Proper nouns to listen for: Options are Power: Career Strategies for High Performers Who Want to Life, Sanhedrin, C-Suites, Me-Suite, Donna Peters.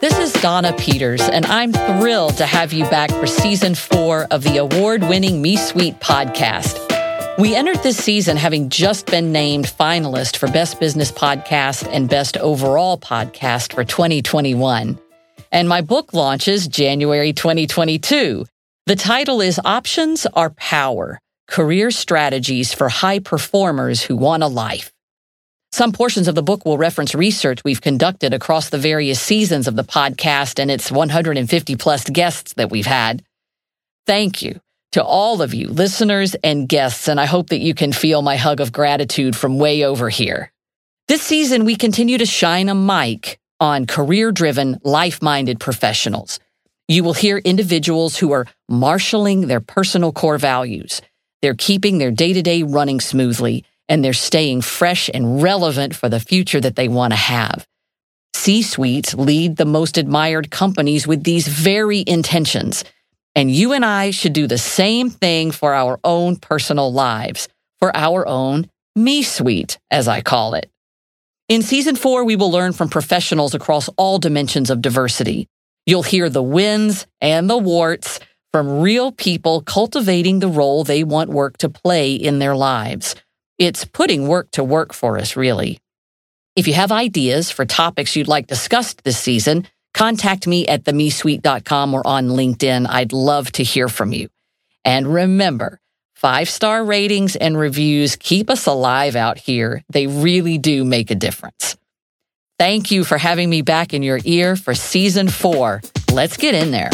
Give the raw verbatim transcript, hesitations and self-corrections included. This is Donna Peters, and I'm thrilled to have you back for season four of the award-winning Me-Suite podcast. We entered this season having just been named finalist for Best Business Podcast and Best Overall Podcast for twenty twenty-one. And my book launches January twenty twenty-two. The title is Options Are Power: Career Strategies for High Performers Who Want a Life. Some portions of the book will reference research we've conducted across the various seasons of the podcast and its one hundred fifty plus guests that we've had. Thank you to all of you, listeners and guests, and I hope that you can feel my hug of gratitude from way over here. This season, we continue to shine a mic on career-driven, life-minded professionals. You will hear individuals who are marshaling their personal core values. They're keeping their day-to-day running smoothly, and they're staying fresh and relevant for the future that they want to have. C-Suites lead the most admired companies with these very intentions, and you and I should do the same thing for our own personal lives, for our own Me-Suite, as I call it. In season four, we will learn from professionals across all dimensions of diversity. You'll hear the wins and the warts from real people cultivating the role they want work to play in their lives. It's putting work to work for us, really. If you have ideas for topics you'd like discussed this season, contact me at the me suite dot com or on LinkedIn. I'd love to hear from you. And remember, five-star ratings and reviews keep us alive out here. They really do make a difference. Thank you for having me back in your ear for season four. Let's get in there.